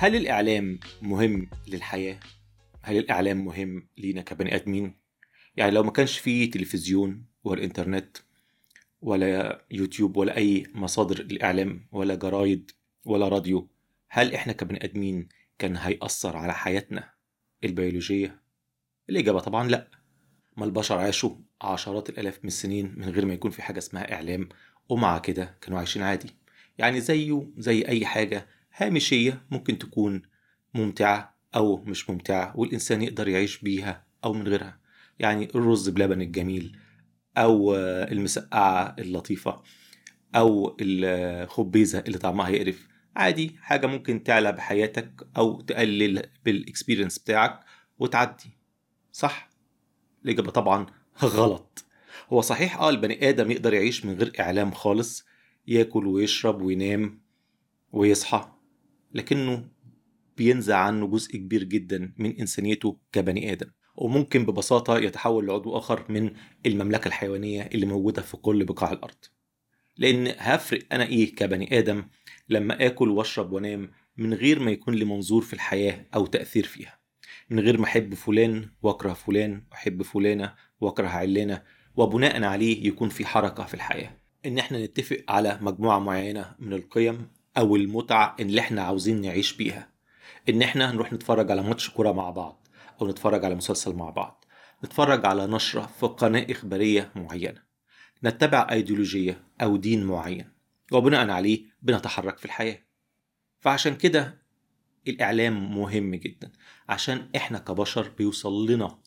هل الإعلام مهم للحياة؟ هل الإعلام مهم لينا كبني آدمين؟ يعني لو ما كانش فيه تلفزيون ولا إنترنت ولا يوتيوب ولا أي مصادر الإعلام ولا جرايد ولا راديو، هل إحنا كبني آدمين كان هيأثر على حياتنا البيولوجية؟ الإجابة طبعا لأ. ما البشر عاشوا عشرات الآلاف من السنين من غير ما يكون في حاجة اسمها إعلام، ومع كده كانوا عايشين عادي، يعني زيه زي أي حاجة هامشية ممكن تكون ممتعة أو مش ممتعة والإنسان يقدر يعيش بيها أو من غيرها. يعني الرز بلبن الجميل أو المسقعة اللطيفة أو الخبيزة اللي طعمها يقرف، عادي حاجة ممكن تعلى بحياتك أو تقلل بالإكسبيرينس بتاعك وتعدي. صح؟ الإجابة طبعا غلط. هو صحيح البني آدم يقدر يعيش من غير إعلام خالص، يأكل ويشرب وينام ويصحى، لكنه بينزع عنه جزء كبير جدا من إنسانيته كبني آدم، وممكن ببساطة يتحول لعضو آخر من المملكة الحيوانية اللي موجودة في كل بقاع الأرض. لأن هفرق أنا إيه كبني آدم لما آكل واشرب وانام من غير ما يكون لي منظور في الحياة أو تأثير فيها، من غير ما أحب فلان وأكره فلان وأحب فلانة وأكره علانة، وبناء عليه يكون في حركة في الحياة، إن إحنا نتفق على مجموعة معينة من القيم أو المتعة اللي إحنا عاوزين نعيش بيها، إن إحنا نروح نتفرج على ماتش كورة مع بعض أو نتفرج على مسلسل مع بعض، نتفرج على نشرة في قناة إخبارية معينة، نتبع أيديولوجية أو دين معين، وبناء عليه بنتحرك في الحياة. فعشان كده الإعلام مهم جدا، عشان إحنا كبشر بيوصل لنا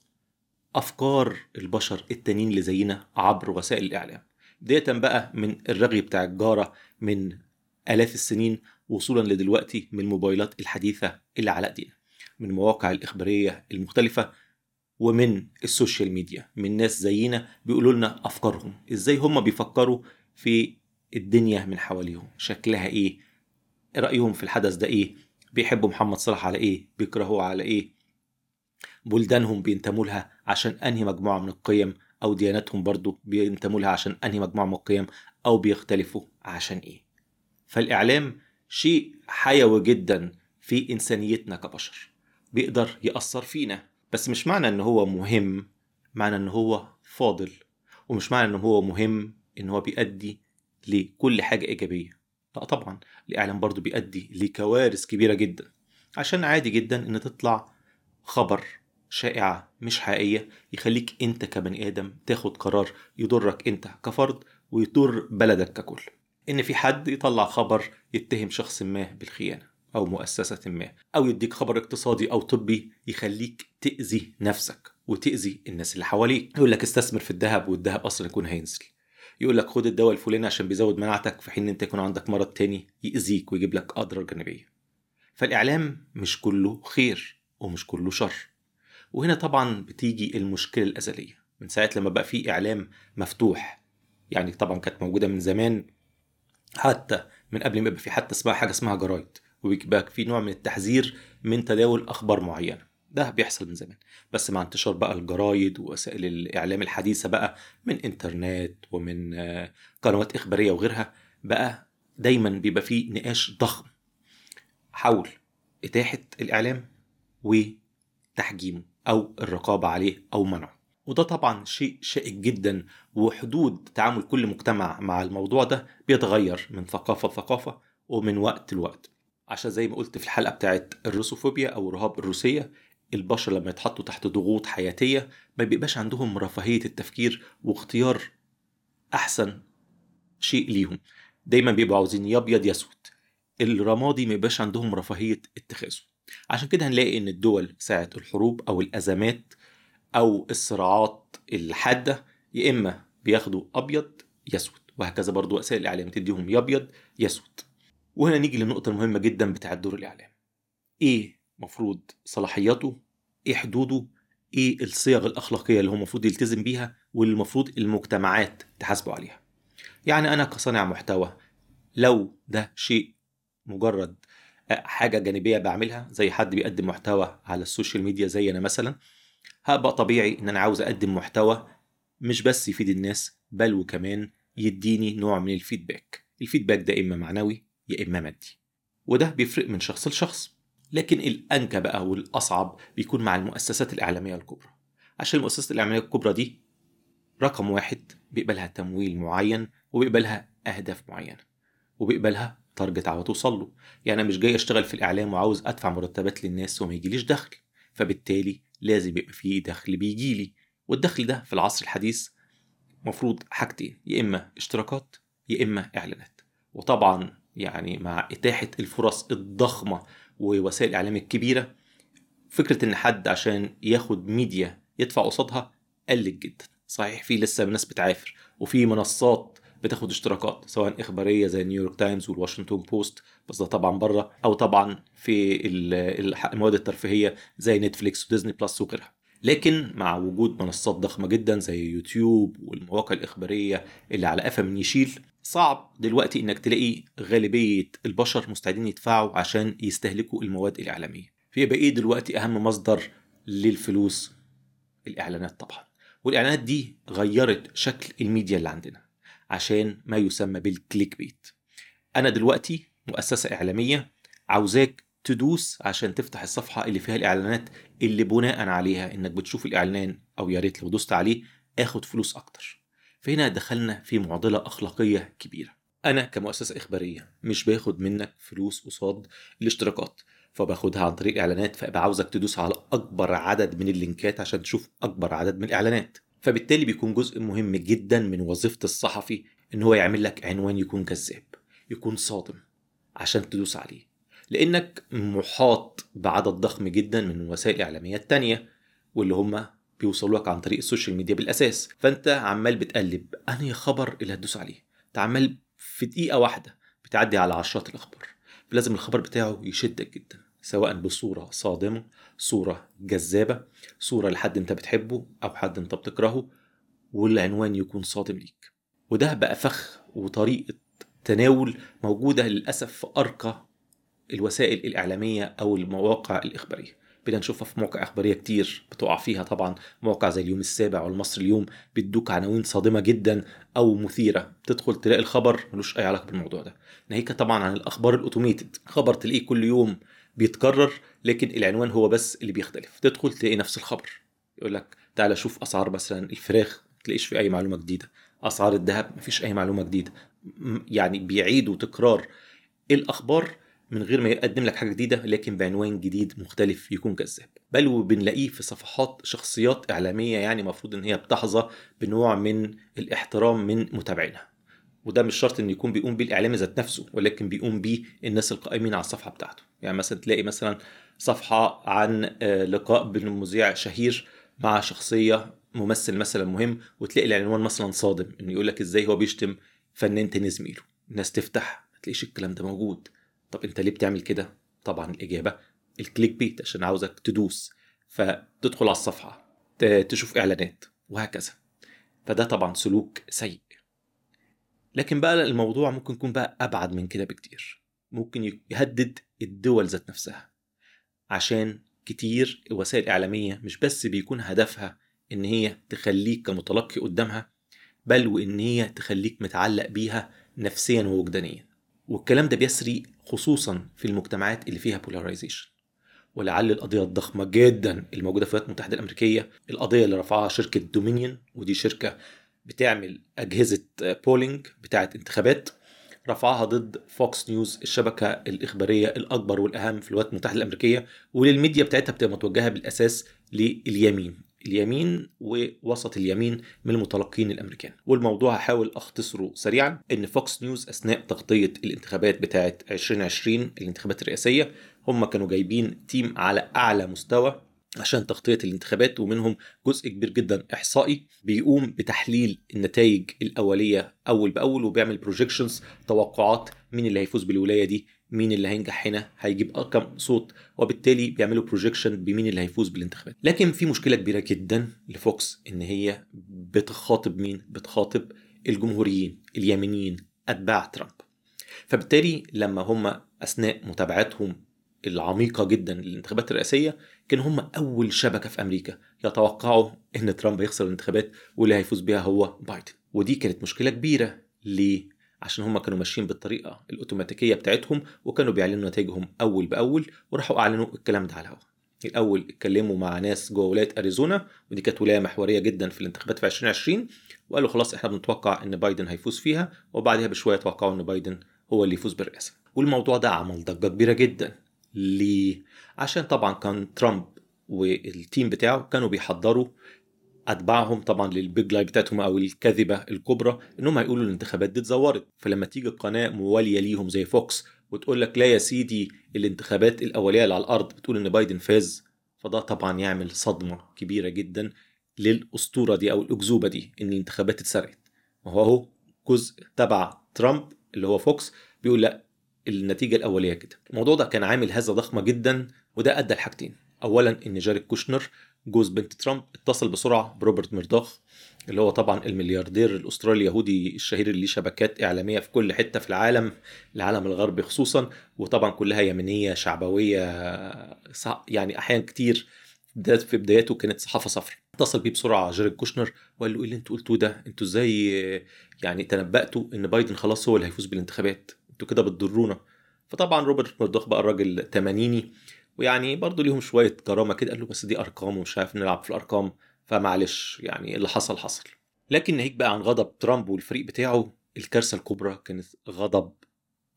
أفكار البشر التانيين اللي زينا عبر وسائل الإعلام، بداية بقى من الرغي بتاع الجارة من آلاف السنين وصولا لدلوقتي، من الموبايلات الحديثة اللي على ايدينا، من مواقع الإخبارية المختلفة، ومن السوشيال ميديا، من ناس زينا بيقولوا لنا أفكارهم، إزاي هم بيفكروا في الدنيا من حواليهم، شكلها إيه، رأيهم في الحدث ده إيه، بيحبوا محمد صلاح على إيه، بيكرهوه على إيه، بلدانهم بينتموا لها عشان أنهي مجموعة من القيم، أو دياناتهم برضو بينتموا لها عشان أنهي مجموعة من القيم، أو بيختلفوا عشان إيه. فالإعلام شيء حيوي جدا في إنسانيتنا كبشر، بيقدر يأثر فينا، بس مش معنى إن هو مهم معنى إن هو فاضل، ومش معنى إن هو مهم إن هو بيؤدي لكل حاجة إيجابية. لا طبعا، الإعلام برضو بيؤدي لكوارث كبيرة جدا، عشان عادي جدا إن تطلع خبر شائعة مش حقيقية يخليك أنت كبني آدم تاخد قرار يضرك أنت كفرد ويضر بلدك ككل، إن في حد يطلع خبر يتهم شخص ما بالخيانة أو مؤسسة ما، أو يديك خبر اقتصادي أو طبي يخليك تأذي نفسك وتأذي الناس اللي حواليك، يقولك استثمر في الذهب والذهب أصلا يكون هينزل، يقولك خد الدواء الفلاني عشان بيزود مناعتك، في حين أنت يكون عندك مرض تاني يأذيك ويجيب لك أضرار جانبية. فالإعلام مش كله خير ومش كله شر، وهنا طبعا بتيجي المشكلة الأزلية من ساعة لما بقى فيه إعلام مفتوح. يعني طبعا كانت موجودة من زمان، حتى من قبل ما يبقى في حتى اسمها حاجة اسمها جرايد، وبيبقى في نوع من التحذير من تداول أخبار معينة، ده بيحصل من زمان. بس مع انتشار بقى الجرايد ووسائل الإعلام الحديثة بقى من إنترنت ومن قنوات إخبارية وغيرها، بقى دايما بيبقى فيه نقاش ضخم حول إتاحة الإعلام وتحجيمه أو الرقابة عليه أو منعه، وده طبعا شيء شائك جدا، وحدود تعامل كل مجتمع مع الموضوع ده بيتغير من ثقافة لثقافة ومن وقت لوقت، عشان زي ما قلت في الحلقة بتاعت الروسوفوبيا أو الرهاب الروسية، البشر لما يتحطوا تحت ضغوط حياتية ما بيبقاش عندهم رفاهية التفكير واختيار أحسن شيء ليهم، دايما بيبقوا عاوزين يا أبيض يا أسود، الرمادي ما بيبقاش عندهم رفاهية اتخاذه. عشان كده هنلاقي إن الدول ساعة الحروب أو الأزمات أو الصراعات الحادة يا إما بياخدوا أبيض يسود، وهكذا برضو وسائل الإعلام تديهم يا أبيض يسود. وهنا نيجي للنقطة المهمة جدا بتاع دور الإعلام، إيه مفروض صلاحياته، إيه حدوده، إيه الصيغ الأخلاقية اللي هو مفروض يلتزم بيها واللي مفروض المجتمعات تحاسبه عليها. يعني أنا كصانع محتوى لو ده شيء مجرد حاجة جانبية بعملها، زي حد بيقدم محتوى على السوشيال ميديا زي أنا مثلا، هبقى طبيعي إن أنا عاوز أقدم محتوى مش بس يفيد الناس بل وكمان يديني نوع من الفيدباك. الفيدباك ده إما معنوي يا إما مادي، وده بيفرق من شخص لشخص. لكن الأنكى بقى والأصعب بيكون مع المؤسسات الإعلامية الكبرى، عشان المؤسسات الإعلامية الكبرى دي رقم واحد بيقبلها تمويل معين، وبيقبلها أهداف معينة، وبيقبلها تارجت عاوز توصل له. يعني مش جاي أشتغل في الإعلام وعاوز أدفع مرتبات للناس وما يجيليش دخل، فبالتالي لازم يبقى فيه دخل بيجيلي. والدخل ده في العصر الحديث مفروض حاجتين، يا إما اشتراكات يا إما إعلانات. وطبعا يعني مع إتاحة الفرص الضخمة ووسائل الإعلام الكبيرة، فكرة إن حد عشان ياخد ميديا يدفع قصادها قلت جدا. صحيح في لسه ناس بتعافر، وفي منصات بتاخد اشتراكات سواء إخبارية زي نيويورك تايمز والواشنطن بوست، بس ده طبعا بره، أو طبعا في المواد الترفيهية زي نتفليكس وديزني بلس وغيرها. لكن مع وجود منصات ضخمة جدا زي يوتيوب والمواقع الإخبارية اللي على قفا من يشيل، صعب دلوقتي إنك تلاقي غالبية البشر مستعدين يدفعوا عشان يستهلكوا المواد الإعلامية. فيبقى إيه دلوقتي أهم مصدر للفلوس؟ الإعلانات طبعا. والإعلانات دي غيرت شكل الميديا اللي عندنا عشان ما يسمى بالكليك بيت. أنا دلوقتي مؤسسة إعلامية عاوزاك تدوس عشان تفتح الصفحة اللي فيها الإعلانات، اللي بناء عليها إنك بتشوف الإعلان أو يا ريت لو دوست عليه آخد فلوس أكتر. فهنا دخلنا في معضلة أخلاقية كبيرة. أنا كمؤسسة إخبارية مش باخد منك فلوس قصاد الاشتراكات، فباخدها عن طريق الإعلانات، فأبقى عاوزك تدوس على أكبر عدد من اللينكات عشان تشوف أكبر عدد من الإعلانات. فبالتالي بيكون جزء مهم جدا من وظيفة الصحفي إن هو يعمل لك عنوان يكون جذاب، يكون صادم عشان تدوس عليه، لأنك محاط بعدد ضخم جدا من وسائل الإعلامية التانية واللي هم بيوصلوا لك عن طريق السوشيال ميديا بالأساس. فأنت عمال بتقلب أنهي خبر اللي هتدوس عليه، تعمل في دقيقة واحدة بتعدي على عشرات الأخبار، فلازم الخبر بتاعه يشدك جدا، سواء بصورة صادمة، صورة جذابة، صورة لحد أنت بتحبه أو حد أنت بتكرهه، والعنوان يكون صادم ليك. وده بقى فخ وطريقة تناول موجودة للأسف في أرقى الوسائل الإعلامية أو المواقع الإخبارية. بنشوفها في مواقع إخبارية كتير بتقع فيها طبعا، مواقع زي اليوم السابع والمصري اليوم بيدوك عناوين صادمة جدا أو مثيرة، تدخل تلاقي الخبر ملوش أي علاقة بالموضوع ده، ناهيك طبعا عن الأخبار الأوتوميتد، خبر تلاقيه كل يوم بيتكرر لكن العنوان هو بس اللي بيختلف، تدخل تلاقي نفس الخبر يقولك تعال شوف أسعار مثلا الفراخ، تلاقيش في أي معلومة جديدة، أسعار الذهب مفيش أي معلومة جديدة. يعني بيعيدوا تكرار الأخبار من غير ما يقدم لك حاجة جديدة، لكن بعنوان جديد مختلف يكون جذاب. بل وبنلاقيه في صفحات شخصيات إعلامية يعني مفروض إن هي بتحظى بنوع من الاحترام من متابعينها، وده مش شرط إن يكون بيقوم بيه الإعلام ذات نفسه، ولكن بيقوم بيه الناس القائمين على الصفحة بتاعته. يعني مثلا تلاقي مثلا صفحة عن لقاء بين مذيع شهير مع شخصية ممثل مثلا مهم، وتلاقي العنوان مثلا صادم إن يقولك إزاي هو بيشتم فنان تاني زميله، الناس تفتح ما تلاقيش الكلام ده موجود. طب انت ليه بتعمل كده؟ طبعا الإجابة الكليك بيت، عشان عاوزك تدوس، فتدخل على الصفحة تشوف إعلانات وهكذا. فده طبعا سلوك سيء. لكن بقى الموضوع ممكن يكون بقى أبعد من كده بكتير، ممكن يهدد الدول ذات نفسها، عشان كتير وسائل إعلامية مش بس بيكون هدفها إن هي تخليك كمتلقي قدامها، بل وإن هي تخليك متعلق بيها نفسيا ووجدانيا. والكلام ده بيسري خصوصا في المجتمعات اللي فيها بولاريزيشن. ولعل القضية الضخمة جدا الموجودة في الولايات المتحدة الأمريكية، القضية اللي رفعها شركة دومينيون، ودي شركة بتعمل أجهزة بولينج بتاعة انتخابات، رفعها ضد فوكس نيوز، الشبكة الإخبارية الأكبر والأهم في الولايات المتحدة الأمريكية، والميديا بتاعتها بتبقى متوجهة بالأساس لليمين ووسط اليمين من المتلقين الأمريكان. والموضوع هحاول أختصره سريعا، إن فوكس نيوز أثناء تغطية الانتخابات بتاعة 2020 الانتخابات الرئاسية، هم كانوا جايبين تيم على أعلى مستوى عشان تغطية الانتخابات، ومنهم جزء كبير جدا إحصائي بيقوم بتحليل النتائج الأولية أول بأول، وبيعمل بروجيكشنز، توقعات مين اللي هيفوز بالولاية دي، مين اللي هينجح هنا، هيجيب كم صوت، وبالتالي بيعملوا بروجيكشن بمين اللي هيفوز بالانتخابات. لكن في مشكلة كبيرة جدا لفوكس، إن هي بتخاطب مين؟ بتخاطب الجمهوريين اليمينيين أتباع ترامب. فبالتالي لما هم أثناء متابعتهم العميقة جدا للانتخابات الرئاسية، كان هم أول شبكة في أمريكا يتوقعوا إن ترامب هيخسر الانتخابات واللي هيفوز بها هو بايدن. ودي كانت مشكلة كبيرة. ليه؟ عشان هم كانوا ماشيين بالطريقة الأوتوماتيكية بتاعتهم وكانوا بيعلنوا نتائجهم أول بأول، وراحوا أعلنوا الكلام ده على الهواء. الأول اتكلموا مع ناس جوه ولاية أريزونا، ودي كانت ولاية محورية جدا في الانتخابات في 2020، وقالوا خلاص إحنا بنتوقع إن بايدن هيفوز فيها، وبعدها بشوية توقعوا إن بايدن هو اللي يفوز بالرئاسة. والموضوع ده عمل ضجة كبيرة جدا. ليه؟ عشان طبعا كان ترامب والتيم بتاعه كانوا بيحضروا اتباعهم طبعا للبيج لاي بتاعتهم او الكذبه الكبرى، انهم هيقولوا الانتخابات دي اتزورت. فلما تيجي قناه مواليه ليهم زي فوكس وتقول لك لا يا سيدي الانتخابات الاوليه اللي على الارض بتقول ان بايدن فاز، فده طبعا يعمل صدمه كبيره جدا للاسطوره دي او الاكذوبه دي ان الانتخابات اتسرقت. وهو جزء تبع ترامب اللي هو فوكس بيقول لا النتيجه الاوليه كده. الموضوع ده كان عامل هزه ضخمه جدا، وده ادى لحاجتين. اولا ان جاريد كوشنر جوز بنت ترامب اتصل بسرعة بروبرت ميرداخ اللي هو طبعا الملياردير الأسترالي اليهودي الشهير اللي شبكات إعلامية في كل حتة في العالم الغربي خصوصا، وطبعا كلها يمنية شعبوية، يعني أحيان كتير في بدايته كانت صحافة صفر. اتصل بيه بسرعة جاريد كوشنر وقال له إيه اللي انتوا قلتوه ده؟ انتوا ازاي يعني تنبأتوا إن بايدن خلاص هو اللي هيفوز بالانتخابات؟ انتوا كده بتضرونا. فطبعا روبرت ميرداخ بقى الراجل 80 ويعني برضو ليهم شوية كرامة كده، قال له بس دي أرقام ومش عارف نلعب في الأرقام، فمعلش يعني اللي حصل. لكن ناهيك بقى عن غضب ترامب والفريق بتاعه، الكارثة الكبرى كانت غضب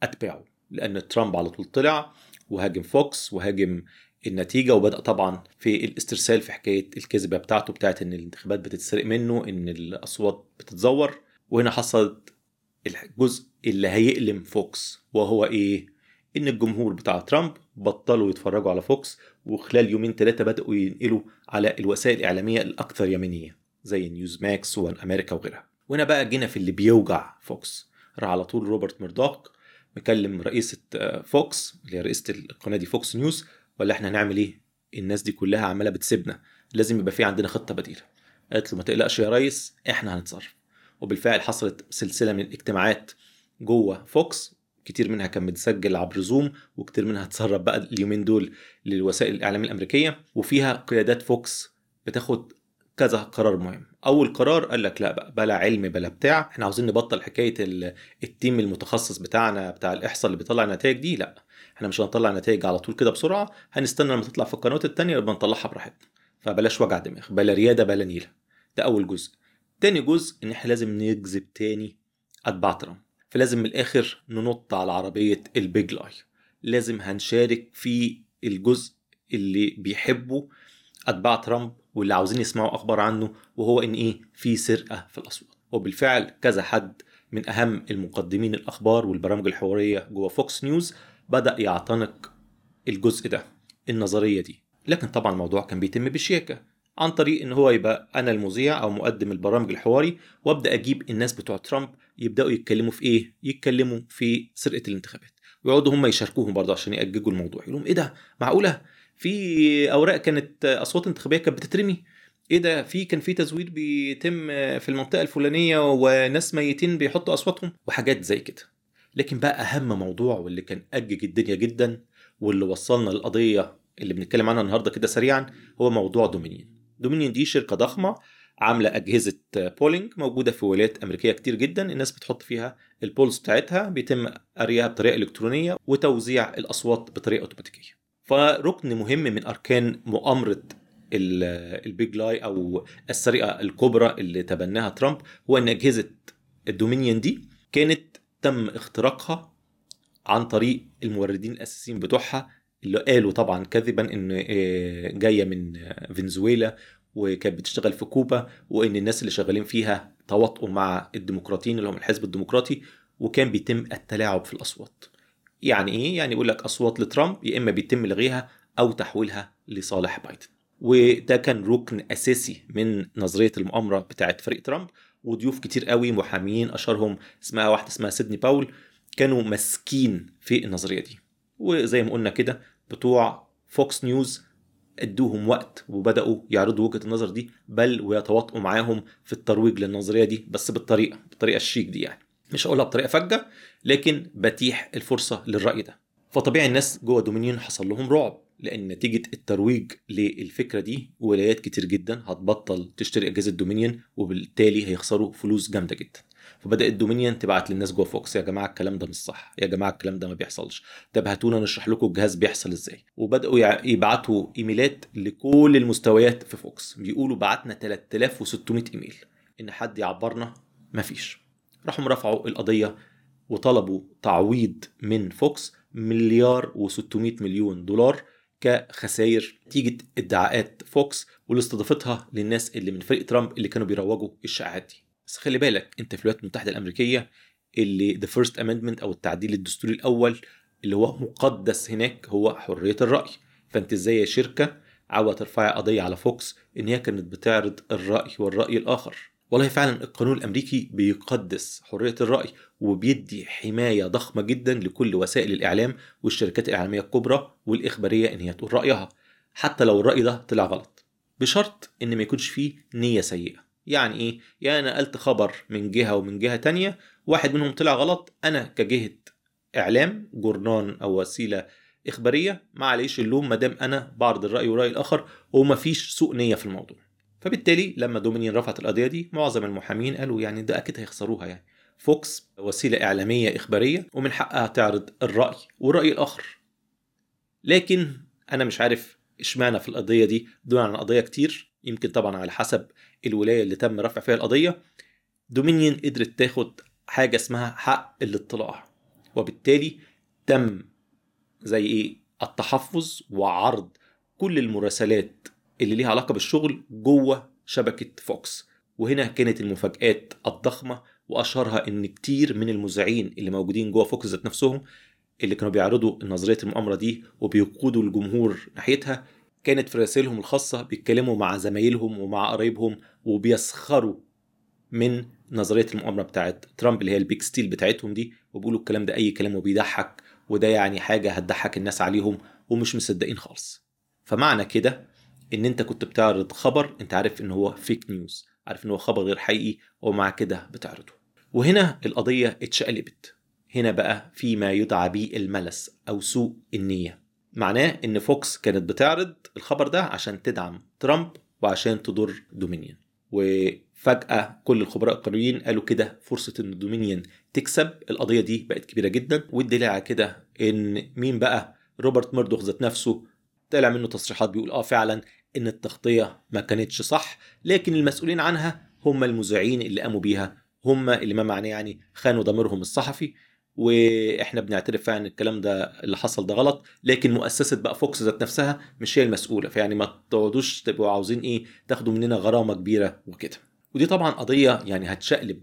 أتباعه، لأن ترامب على طول طلع وهاجم فوكس وهاجم النتيجة، وبدأ طبعا في الاسترسال في حكاية الكذبة بتاعته بتاعت إن الانتخابات بتتسرق منه، إن الأصوات بتتزور. وهنا حصلت الجزء اللي هيقلم فوكس، وهو إيه؟ إن الجمهور بتاع ترامب بطلوا يتفرجوا على فوكس، وخلال يومين 3 بدأوا ينقلوا على الوسائل الإعلامية الأكثر يمينية زي نيوز ماكس وان أمريكا وغيرها. وهنا بقى جينا في اللي بيوجع فوكس. راح على طول روبرت ميرداخ مكلم رئيسة فوكس اللي هي رئيسة القناة دي فوكس نيوز، ولا إحنا هنعمل إيه؟ الناس دي كلها عمالة بتسيبنا، لازم يبقى في عندنا خطة بديلة. قالت له ما تقلقش يا ريس إحنا هنتصرف. وبالفعل حصلت سلسلة من الاجتماعات جوه فوكس، كتير منها كان متسجل عبر زوم، وكتير منها اتسرب بقى اليومين دول للوسائل الإعلامية الأمريكية، وفيها قيادات فوكس بتاخد كذا قرار مهم. أول قرار قال لك لا بقى بلا علم بلا بتاع، احنا عاوزين نبطل حكاية التيم المتخصص بتاعنا بتاع الإحصاء اللي بيطلع نتائج دي، لا احنا مش هنطلع نتائج على طول كده بسرعة، هنستنى لما تطلع في القنوات التانية يبقى نطلعها براحتنا، فبلاش وجع دماغ، بلا ريادة بلا نيلة. ده أول جزء. تاني جزء ان احنا لازم نجذب تاني أتباع ترامب، فلازم من الآخر ننط على عربية البيج لاي، لازم هنشارك في الجزء اللي بيحبه أتباع ترامب واللي عاوزين يسمعوا أخبار عنه، وهو إن إيه في سرقة في الأصوات. وبالفعل كذا حد من أهم المقدمين الأخبار والبرامج الحوارية جوا فوكس نيوز بدأ يعتنق الجزء ده النظرية دي. لكن طبعا الموضوع كان بيتم بالشياكة عن طريق إن هو يبقى أنا المذيع أو مقدم البرامج الحواري، وأبدأ أجيب الناس بتوع ترامب يبدأوا يتكلموا في إيه؟ يتكلموا في سرقة الانتخابات، ويقعدوا هم يشاركوهم برضه عشان يأججوا الموضوع. يقولوا لهم إيه ده؟ معقولة؟ في أوراق كانت أصوات انتخابية كانت بتترمي؟ إيه ده؟ كان في تزوير بيتم في المنطقة الفلانية وناس ميتين بيحطوا أصواتهم وحاجات زي كده. لكن بقى أهم موضوع واللي كان أجج الدنيا جدا واللي وصلنا للقضية اللي بنتكلم عنها النهاردة كده سريعا، هو موضوع دومينيون دي شركة ضخمة عاملة أجهزة بولينج موجودة في ولايات أمريكية كتير جدا، الناس بتحط فيها البولز بتاعتها بيتم قريها بطريقة إلكترونية وتوزيع الأصوات بطريقة أوتوماتيكية. فركن مهم من أركان مؤامرة البيج لاي أو السرقة الكبرى اللي تبناها ترامب، هو أن أجهزة الدومينيون دي كانت تم اختراقها عن طريق الموردين الأساسيين بتوعها اللي قالوا طبعا كذبا إن جاية من فنزويلا وكانت بتشتغل في كوبا، وان الناس اللي شغالين فيها تواطؤوا مع الديمقراطيين اللي هم الحزب الديمقراطي، وكان بيتم التلاعب في الاصوات. يعني ايه؟ يعني يقول لك اصوات لترامب يا اما بيتم لغيها او تحويلها لصالح بايدن. وده كان ركن اساسي من نظريه المؤامره بتاعه فريق ترامب، وضيوف كتير قوي محامين اشهرهم واحده اسمها سيدني باول كانوا مسكين في النظريه دي. وزي ما قلنا كده بتوع فوكس نيوز ادوهم وقت وبدأوا يعرضوا وجهة النظر دي، بل ويتواطؤوا معاهم في الترويج للنظرية دي، بس بالطريقة الشيك دي، يعني مش هقولها بطريقة فجة لكن بتيح الفرصة للرأي ده. فطبيعي الناس جوه دومينيون حصل لهم رعب، لأن نتيجة الترويج للفكرة دي ولايات كتير جدا هتبطل تشتري أجهزة دومينيون، وبالتالي هيخسروا فلوس جامدة جدا. فبدأ الدومينيون تبعت للناس جوه فوكس: يا جماعه الكلام ده مش صح، يا جماعه الكلام ده ما بيحصلش، طب هاتونا نشرح لكم الجهاز بيحصل ازاي. وبداوا يبعتوا ايميلات لكل المستويات في فوكس، بيقولوا بعتنا 3600 ايميل، ان حد يعبرنا مفيش. راحوا رفعوا القضيه وطلبوا تعويض من فوكس $1,600,000,000 كخسائر نتيجه ادعاءات فوكس ولاستضافتها للناس اللي من فريق ترامب اللي كانوا بيروجوا الشائعات دي. بس خلي بالك انت، في الولايات المتحده الامريكيه اللي The First Amendment او التعديل الدستوري الاول اللي هو مقدس هناك هو حريه الراي، فانت ازاي يا شركه عاوزه ترفع قضيه على فوكس ان هي كانت بتعرض الراي والراي الاخر؟ والله فعلا القانون الامريكي بيقدس حريه الراي وبيدي حمايه ضخمه جدا لكل وسائل الاعلام والشركات الاعلاميه الكبرى والاخباريه ان هي تقول رايها، حتى لو الراي ده طلع غلط، بشرط ان ما يكونش فيه نيه سيئه. يعني ايه؟ يعني انا قلت خبر من جهه ومن جهه تانية، واحد منهم طلع غلط، انا كجهه اعلام جورنان او وسيله اخباريه معليش اللوم مادام انا بعرض الراي وراي الاخر ومفيش سوء نيه في الموضوع. فبالتالي لما دومينيون رفعت القضيه دي، معظم المحامين قالوا يعني ده اكيد هيخسروها، يعني فوكس وسيله اعلاميه اخباريه ومن حقها تعرض الراي والراي الاخر. لكن انا مش عارف اشمعنى في القضيه دي دون عن قضايا كتير، يمكن طبعا على حسب الولايه اللي تم رفع فيها القضيه، دومينيون قدرت تاخد حاجه اسمها حق الاطلاع، وبالتالي تم زي ايه التحفظ وعرض كل المراسلات اللي ليها علاقه بالشغل جوه شبكه فوكس. وهنا كانت المفاجآت الضخمه، واشهرها ان كتير من المذيعين اللي موجودين جوه فوكس ذات نفسهم اللي كانوا بيعرضوا نظريه المؤامره دي وبيقودوا الجمهور ناحيتها، كانت في رسائلهم الخاصه بيتكلموا مع زمايلهم ومع قرايبهم وبيسخروا من نظريه المؤامره بتاعت ترامب اللي هي البيك ستيل بتاعتهم دي، وبيقولوا الكلام ده اي كلام وبيضحك، وده يعني حاجه هتضحك الناس عليهم، ومش مصدقين خالص. فمعنى كده ان انت كنت بتعرض خبر انت عارف ان هو فيك نيوز، عارف ان هو خبر غير حقيقي، ومع كده بتعرضه. وهنا القضيه اتشقلبت، هنا بقى في ما يدعى به الملس او سوء النيه. معناه ان فوكس كانت بتعرض الخبر ده عشان تدعم ترامب وعشان تضر دومينيون، وفجاه كل الخبراء القانونيين قالوا كده فرصه ان دومينيون تكسب القضيه دي بقت كبيره جدا. والدليل على كده ان مين بقى؟ روبرت موردوخ ذات نفسه طلع منه تصريحات بيقول فعلا ان التغطيه ما كانتش صح، لكن المسؤولين عنها هم المذيعين اللي قاموا بيها، هم اللي ما معناه يعني خانوا ضميرهم الصحفي، واحنا بنعترف فعلا ان الكلام ده اللي حصل ده غلط، لكن مؤسسه بقى فوكس ذات نفسها مش هي المسؤوله، فيعني ما تقعدوش تبقوا عاوزين تاخدوا مننا غرامه كبيره وكده. ودي طبعا قضيه يعني هتشقلب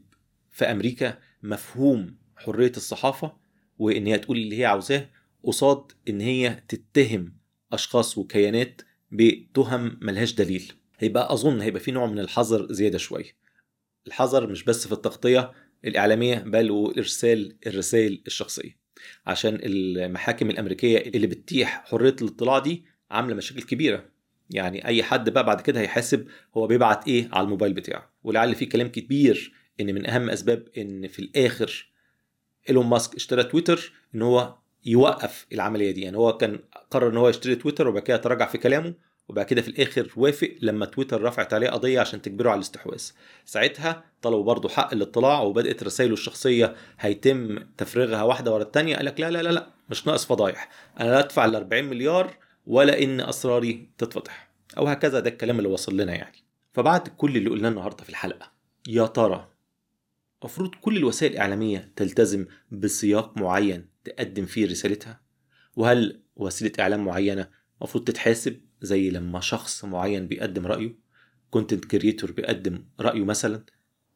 في امريكا مفهوم حريه الصحافه، وان هي تقول اللي هي عاوزاه قصاد ان هي تتهم اشخاص وكيانات بتهم ملهاش دليل. هيبقى اظن هيبقى في نوع من الحذر زياده شويه، الحذر مش بس في التغطيه الاعلاميه بل وارسال الرسائل الشخصيه، عشان المحاكم الامريكيه اللي بتتيح حريه الاطلاع دي عامله مشاكل كبيره. يعني اي حد بقى بعد كده هيحاسب هو بيبعت على الموبايل بتاعه. ولعل في كلام كبير ان من اهم اسباب ان في الاخر ايلون ماسك اشترى تويتر ان هو يوقف العمليه دي، يعني هو كان قرر ان هو يشتري تويتر وبعد كده تراجع في كلامه، وبعد كده في الاخر وافق لما تويتر رفعت عليه قضيه عشان تجبره على الاستحواذ. ساعتها طلبوا برضو حق الاطلاع، وبدات رسائله الشخصيه هيتم تفريغها واحده ورا الثانيه. قالك لا لا لا مش ناقص فضايح، انا لا ادفع ال$40 مليار ولا ان اسراري تتفضح، او هكذا ده الكلام اللي وصل لنا. يعني فبعد كل اللي قلناه النهارده في الحلقه، يا ترى المفروض كل الوسائل الاعلاميه تلتزم بسياق معين تقدم فيه رسالتها؟ وهل وسيله اعلام معينه المفروض تتحاسب زي لما شخص معين بيقدم رايه، كونتنت كريتور بيقدم رايه مثلا؟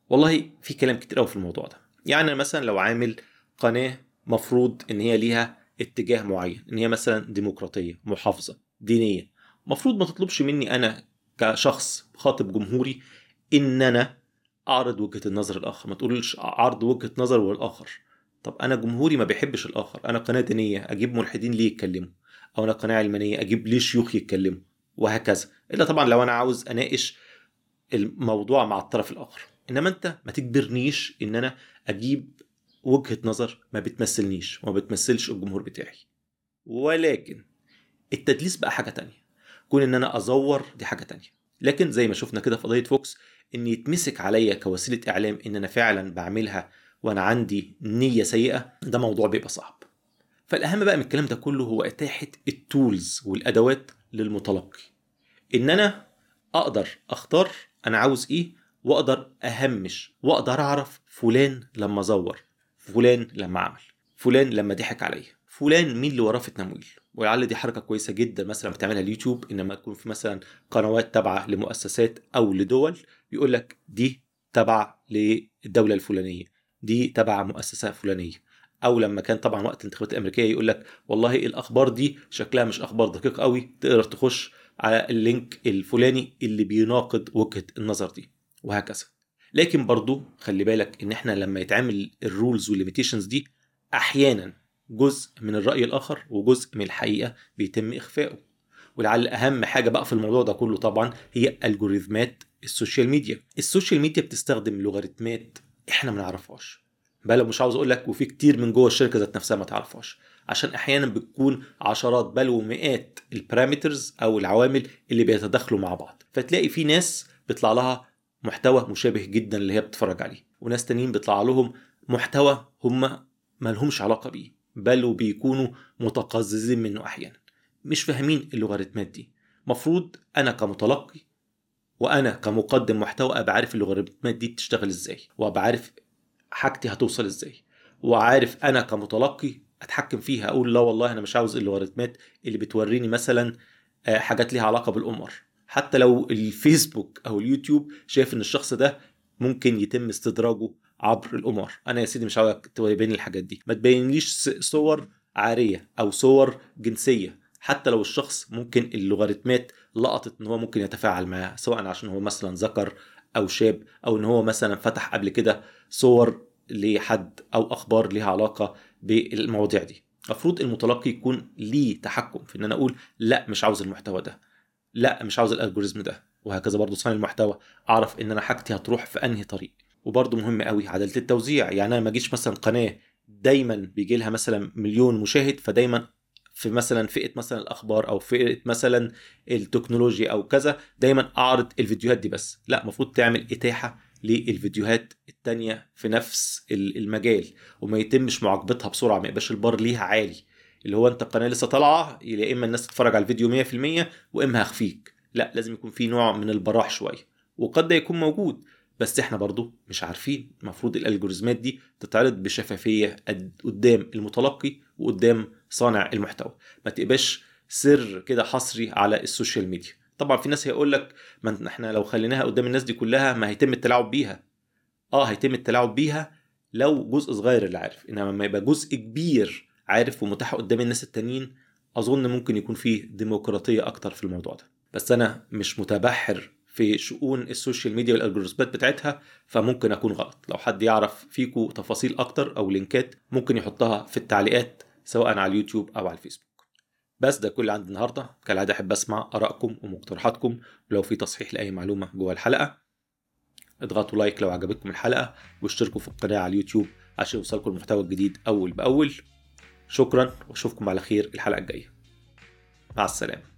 والله في كلام كتير قوي في الموضوع ده. يعني مثلا لو عامل قناه مفروض ان هي ليها اتجاه معين، ان هي مثلا ديمقراطيه محافظه دينيه، مفروض ما تطلبش مني انا كشخص خاطب جمهوري ان انا اعرض وجهه النظر الاخر، ما تقولش اعرض وجهه نظر والاخر. طب انا جمهوري ما بيحبش الاخر، انا قناه دينيه اجيب ملحدين ليه يتكلموا، او انا قناه علمانيه اجيب ليه شيوخ يتكلموا، وهكذا، الا طبعا لو انا عاوز اناقش الموضوع مع الطرف الاخر. انما انت ما تجبرنيش ان انا اجيب وجهه نظر ما بتمثلنيش وما بتمثلش الجمهور بتاعي. ولكن التدليس بقى حاجه تانية، كون ان انا ازور دي حاجه تانية. لكن زي ما شفنا كده في قضيه فوكس ان يتمسك عليا كوسيلة اعلام ان انا فعلا بعملها وانا عندي نية سيئة، ده موضوع بيبقى صعب. فالاهم بقى من الكلام ده كله هو اتاحة التولز والادوات للمتلقي، ان انا اقدر اختار انا عاوز ايه، واقدر اهمش، واقدر اعرف فلان لما زور، فلان لما عمل، فلان لما ضحك عليا، فلان مين اللي وراه في التمويل. ولعل دي حركة كويسة جدا مثلا بتعملها اليوتيوب، انما يكون في مثلا قنوات تابعة لمؤسسات او لدول يقول لك دي تابعة للدولة الفلانية، دي تابعة مؤسسة فلانية. او لما كان طبعا وقت الانتخابات الامريكية يقول لك والله الاخبار دي شكلها مش اخبار دقيق قوي، تقدر تخش على اللينك الفلاني اللي بيناقض وجهة النظر دي، وهكذا. لكن برضو خلي بالك ان احنا لما يتعامل الرولز والليميتيشنز دي احيانا جزء من الرأي الآخر وجزء من الحقيقة بيتم إخفائه. ولعل أهم حاجة بقى في الموضوع ده كله طبعا هي الجوريزمات السوشيال ميديا. السوشيال ميديا بتستخدم لوغاريتمات إحنا ما نعرفهاش، بل مش عاوز أقول لك وفي كتير من جوه الشركة ذات نفسها ما تعرفهاش، عشان أحيانا بتكون عشرات بل ومئات البارامترز أو العوامل اللي بيتداخلوا مع بعض. فتلاقي في ناس بيطلع لها محتوى مشابه جدا اللي هي بتتفرج عليه، وناس تانيين بيطلع لهم محتوى هم ما لهمش علاقة بيه، بل وبيكونوا متقززين منه أحيانا، مش فاهمين اللوغاريتمات دي. مفروض أنا كمتلقي وأنا كمقدم محتوى أبقى عارف اللوغاريتمات دي بتشتغل إزاي، وأبقى عارف حاجتي هتوصل إزاي، وعارف أنا كمتلقي أتحكم فيها. أقول لا والله أنا مش عاوز اللوغاريتمات اللي بتوريني مثلا حاجات ليها علاقة بالأمور، حتى لو الفيسبوك أو اليوتيوب شايف إن الشخص ده ممكن يتم استدراجه عبر الأمور. أنا يا سيدي مش عاوزك تبين الحاجات دي، ما تبينليش صور عارية أو صور جنسية، حتى لو الشخص ممكن اللوغاريتمات لقطت إن هو ممكن يتفاعل معها، سواء عشان هو مثلا ذكر أو شاب، أو إن هو مثلا فتح قبل كده صور لحد أو أخبار لها علاقة بالمواضيع دي. المفروض المتلقي يكون ليه تحكم في إن أنا أقول لا مش عاوز المحتوى ده، لا مش عاوز الألجوريزم ده، وهكذا. برضو صانع المحتوى أعرف إن أنا حاجتي هتروح في أنهي طريق. وبرضه مهم قوي عدالة التوزيع، يعني أنا ما أجيش مثلا قناة دايما بيجي لها مثلا 1,000,000 مشاهد، فدايما في مثلا فئة مثلا الأخبار أو فئة مثلا التكنولوجيا أو كذا دايما أعرض الفيديوهات دي بس، لا، مفروض تعمل إتاحة للفيديوهات التانية في نفس المجال، وما يتمش معاقبتها بسرعة، ما يبقاش البار ليها عالي اللي هو أنت القناة لسه طالعة يا إما الناس تتفرج على الفيديو 100% وإما هخفيك، لا، لازم يكون في نوع من البراح شوية، وقد يكون موجود بس احنا برضو مش عارفين. مفروض الالجوريزمات دي تتعرض بشفافية قدام المتلقي وقدام صانع المحتوى، ما تبقاش سر كده حصري على السوشيال ميديا. طبعا في ناس هيقولك ما احنا لو خليناها قدام الناس دي كلها ما هيتم التلاعب بيها. هيتم التلاعب بيها لو جزء صغير اللي عارف، انما ما يبقى جزء كبير عارف ومتاح قدام الناس التانيين، اظن ممكن يكون فيه ديمقراطية اكتر في الموضوع ده. بس انا مش متبحر في شؤون السوشيال ميديا والالجوريزمات بتاعتها، فممكن اكون غلط. لو حد يعرف فيكو تفاصيل اكتر او لينكات ممكن يحطها في التعليقات سواء على اليوتيوب او على الفيسبوك. بس ده كل عند النهارده، كالعاده احب اسمع ارائكم ومقترحاتكم، ولو في تصحيح لاي معلومه جوه الحلقه اضغطوا لايك لو عجبتكم الحلقه، واشتركوا في القناه على اليوتيوب عشان يوصلكم المحتوى الجديد اول باول. شكرا، واشوفكم على خير الحلقه الجايه. مع السلامه.